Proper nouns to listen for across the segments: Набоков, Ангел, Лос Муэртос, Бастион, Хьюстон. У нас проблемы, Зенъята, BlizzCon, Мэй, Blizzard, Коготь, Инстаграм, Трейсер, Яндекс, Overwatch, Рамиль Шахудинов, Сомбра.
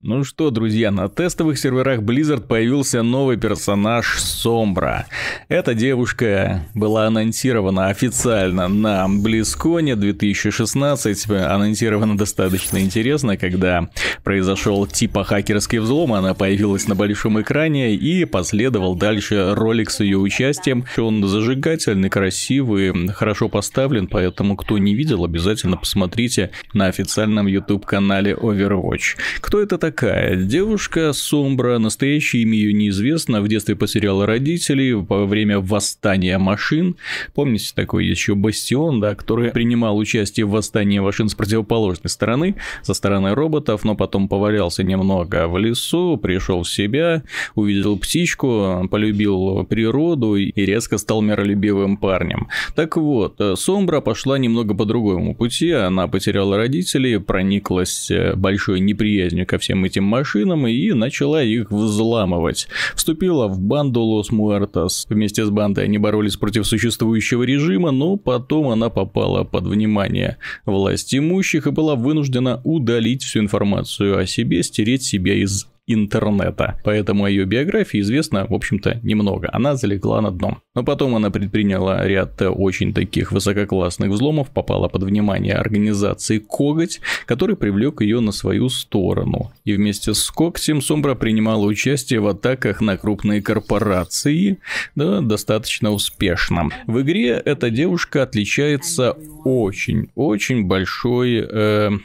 Ну что, друзья, на тестовых серверах Blizzard появился новый персонаж Сомбра. Эта девушка была анонсирована официально на BlizzCon 2016. Анонсирована достаточно интересно, когда произошел типа хакерский взлом, она появилась на большом экране и последовал дальше ролик с ее участием. Он зажигательный, красивый, хорошо поставлен, поэтому кто не видел, обязательно посмотрите на официальном YouTube-канале Overwatch. Кто это такой? Такая девушка Сомбра, настоящее имя ее неизвестно, в детстве потеряла родителей во время восстания машин. Помните, такой еще Бастион, да, который принимал участие в восстании машин с противоположной стороны, со стороны роботов, но потом повалялся немного в лесу, пришел в себя, увидел птичку, полюбил природу и резко стал миролюбивым парнем. Так вот, Сомбра пошла немного по другому пути, она потеряла родителей, прониклась большой неприязнью ко всем этим машинам и начала их взламывать. Вступила в банду Лос Муэртос. Вместе с бандой они боролись против существующего режима, но потом она попала под внимание власть имущих и была вынуждена удалить всю информацию о себе, стереть себя из интернета. Поэтому о ее биографии известно, в общем-то, немного. Она залегла на дно. Но потом она предприняла ряд очень таких высококлассных взломов, попала под внимание организации Коготь, который привлек ее на свою сторону. И вместе с Когтем Сомбра принимала участие в атаках на крупные корпорации, да, достаточно успешно. В игре эта девушка отличается очень-очень большой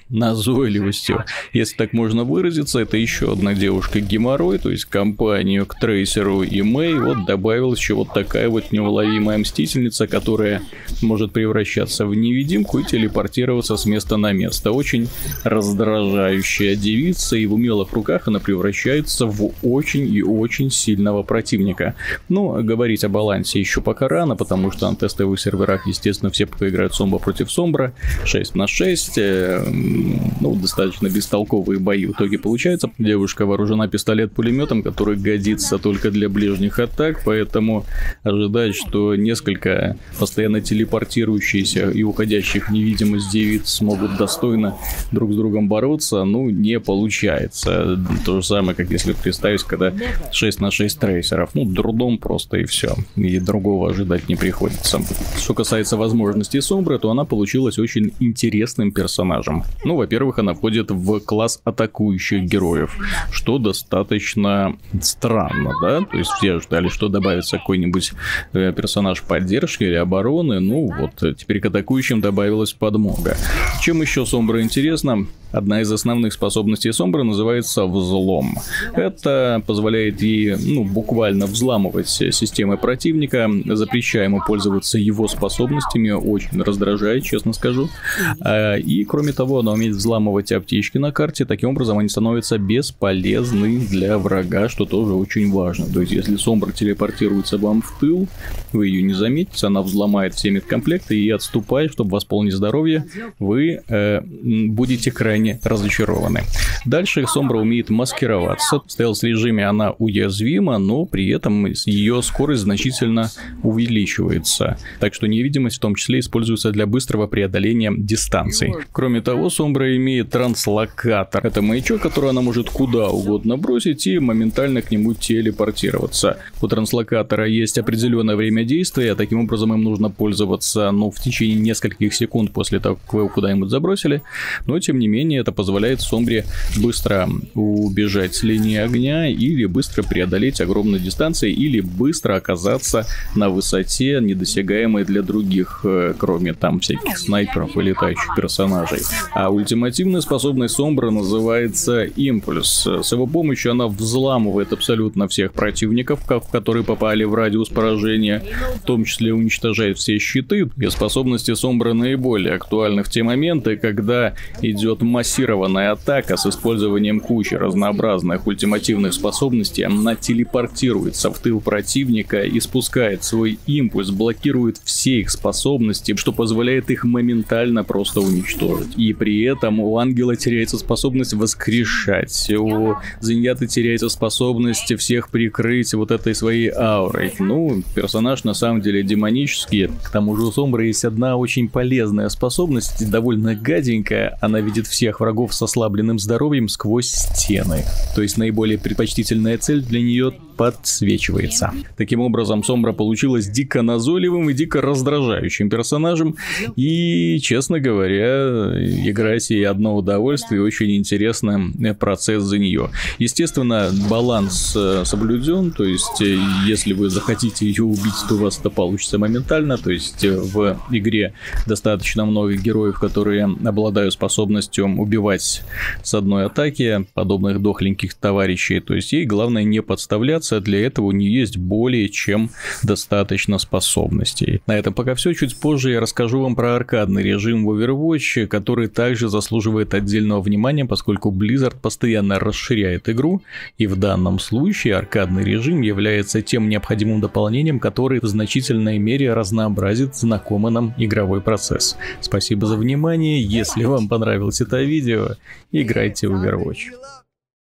назойливостью. Если так можно выразиться, это еще одна девушка. Геморрой, то есть компанию к Трейсеру и Мэй, вот добавилась еще вот такая вот неуловимая мстительница, которая может превращаться в невидимку и телепортироваться с места на место. Очень раздражающая девица, и в умелых руках она превращается в очень и очень сильного противника. Но говорить о балансе еще пока рано, потому что на тестовых серверах, естественно, все пока играют Сомбра против Сомбра, 6 на 6, ну, достаточно бестолковые бои в итоге получаются. Девушка вооружена пистолет-пулеметом, который годится только для ближних атак, поэтому ожидать, что несколько постоянно телепортирующихся и уходящих в невидимость девиц смогут достойно друг с другом бороться, ну, не получается. То же самое, как если представить, когда 6 на 6 трейсеров. Ну, дурдом просто и все. И другого ожидать не приходится. Что касается возможностей Сомбры, то она получилась очень интересным персонажем. Ну, во-первых, она входит в класс атакующих героев, что достаточно странно, да, то есть все ждали, что добавится какой-нибудь персонаж поддержки или обороны, ну вот теперь к атакующим добавилась подмога. Чем еще Сомбра интересна? Одна из основных способностей Сомбры называется взлом. Это позволяет ей, ну, буквально взламывать системы противника, запрещая ему пользоваться его способностями, очень раздражает, честно скажу. И кроме того, она умеет взламывать аптечки на карте, таким образом они становятся бесполезны для врага, что тоже очень важно. То есть если Сомбра телепортируется вам в тыл, вы ее не заметите, она взломает все медкомплекты и, отступая, чтобы восполнить здоровье, вы будете крайне разочарованы. Дальше Сомбра умеет маскироваться. В стелс-режиме она уязвима, но при этом ее скорость значительно увеличивается. Так что невидимость в том числе используется для быстрого преодоления дистанций. Кроме того, Сомбра имеет транслокатор. Это маячок, который она может куда угодно бросить и моментально к нему телепортироваться. У транслокатора есть определенное время действия, таким образом им нужно пользоваться, ну, в течение нескольких секунд после того, как вы куда-нибудь забросили. Но тем не менее, это позволяет Сомбре быстро убежать с линии огня или быстро преодолеть огромные дистанции, или быстро оказаться на высоте, недосягаемой для других, кроме там всяких снайперов и летающих персонажей. А ультимативная способность Сомбры называется импульс. С его помощью она взламывает абсолютно всех противников, которые попали в радиус поражения, в том числе уничтожает все щиты. И способности Сомбры наиболее актуальны в те моменты, когда идет массированная атака с использованием кучи разнообразных ультимативных способностей. Она телепортируется в тыл противника и спускает свой импульс, блокирует все их способности, что позволяет их моментально просто уничтожить. И при этом у Ангела теряется способность воскрешать, у Зенъяты теряется способность всех прикрыть вот этой своей аурой. Ну, персонаж на самом деле демонический. К тому же у Сомбры есть одна очень полезная способность, довольно гаденькая. Она видит все всех врагов с ослабленным здоровьем сквозь стены. То есть наиболее предпочтительная цель для нее подсвечивается. Таким образом, Сомбра получилась дико назойливым и дико раздражающим персонажем. И, честно говоря, играть ей одно удовольствие, очень интересный процесс за нее. Естественно, баланс соблюден, то есть если вы захотите ее убить, то у вас это получится моментально. То есть в игре достаточно много героев, которые обладают способностью убивать с одной атаки подобных дохленьких товарищей. То есть ей главное не подставляться, для этого у нее есть более чем достаточно способностей. На этом пока все, чуть позже я расскажу вам про аркадный режим в Overwatch, который также заслуживает отдельного внимания, поскольку Blizzard постоянно расширяет игру, и в данном случае аркадный режим является тем необходимым дополнением, который в значительной мере разнообразит знакомый нам игровой процесс. Спасибо за внимание, если вам понравилось это видео, играйте в Overwatch.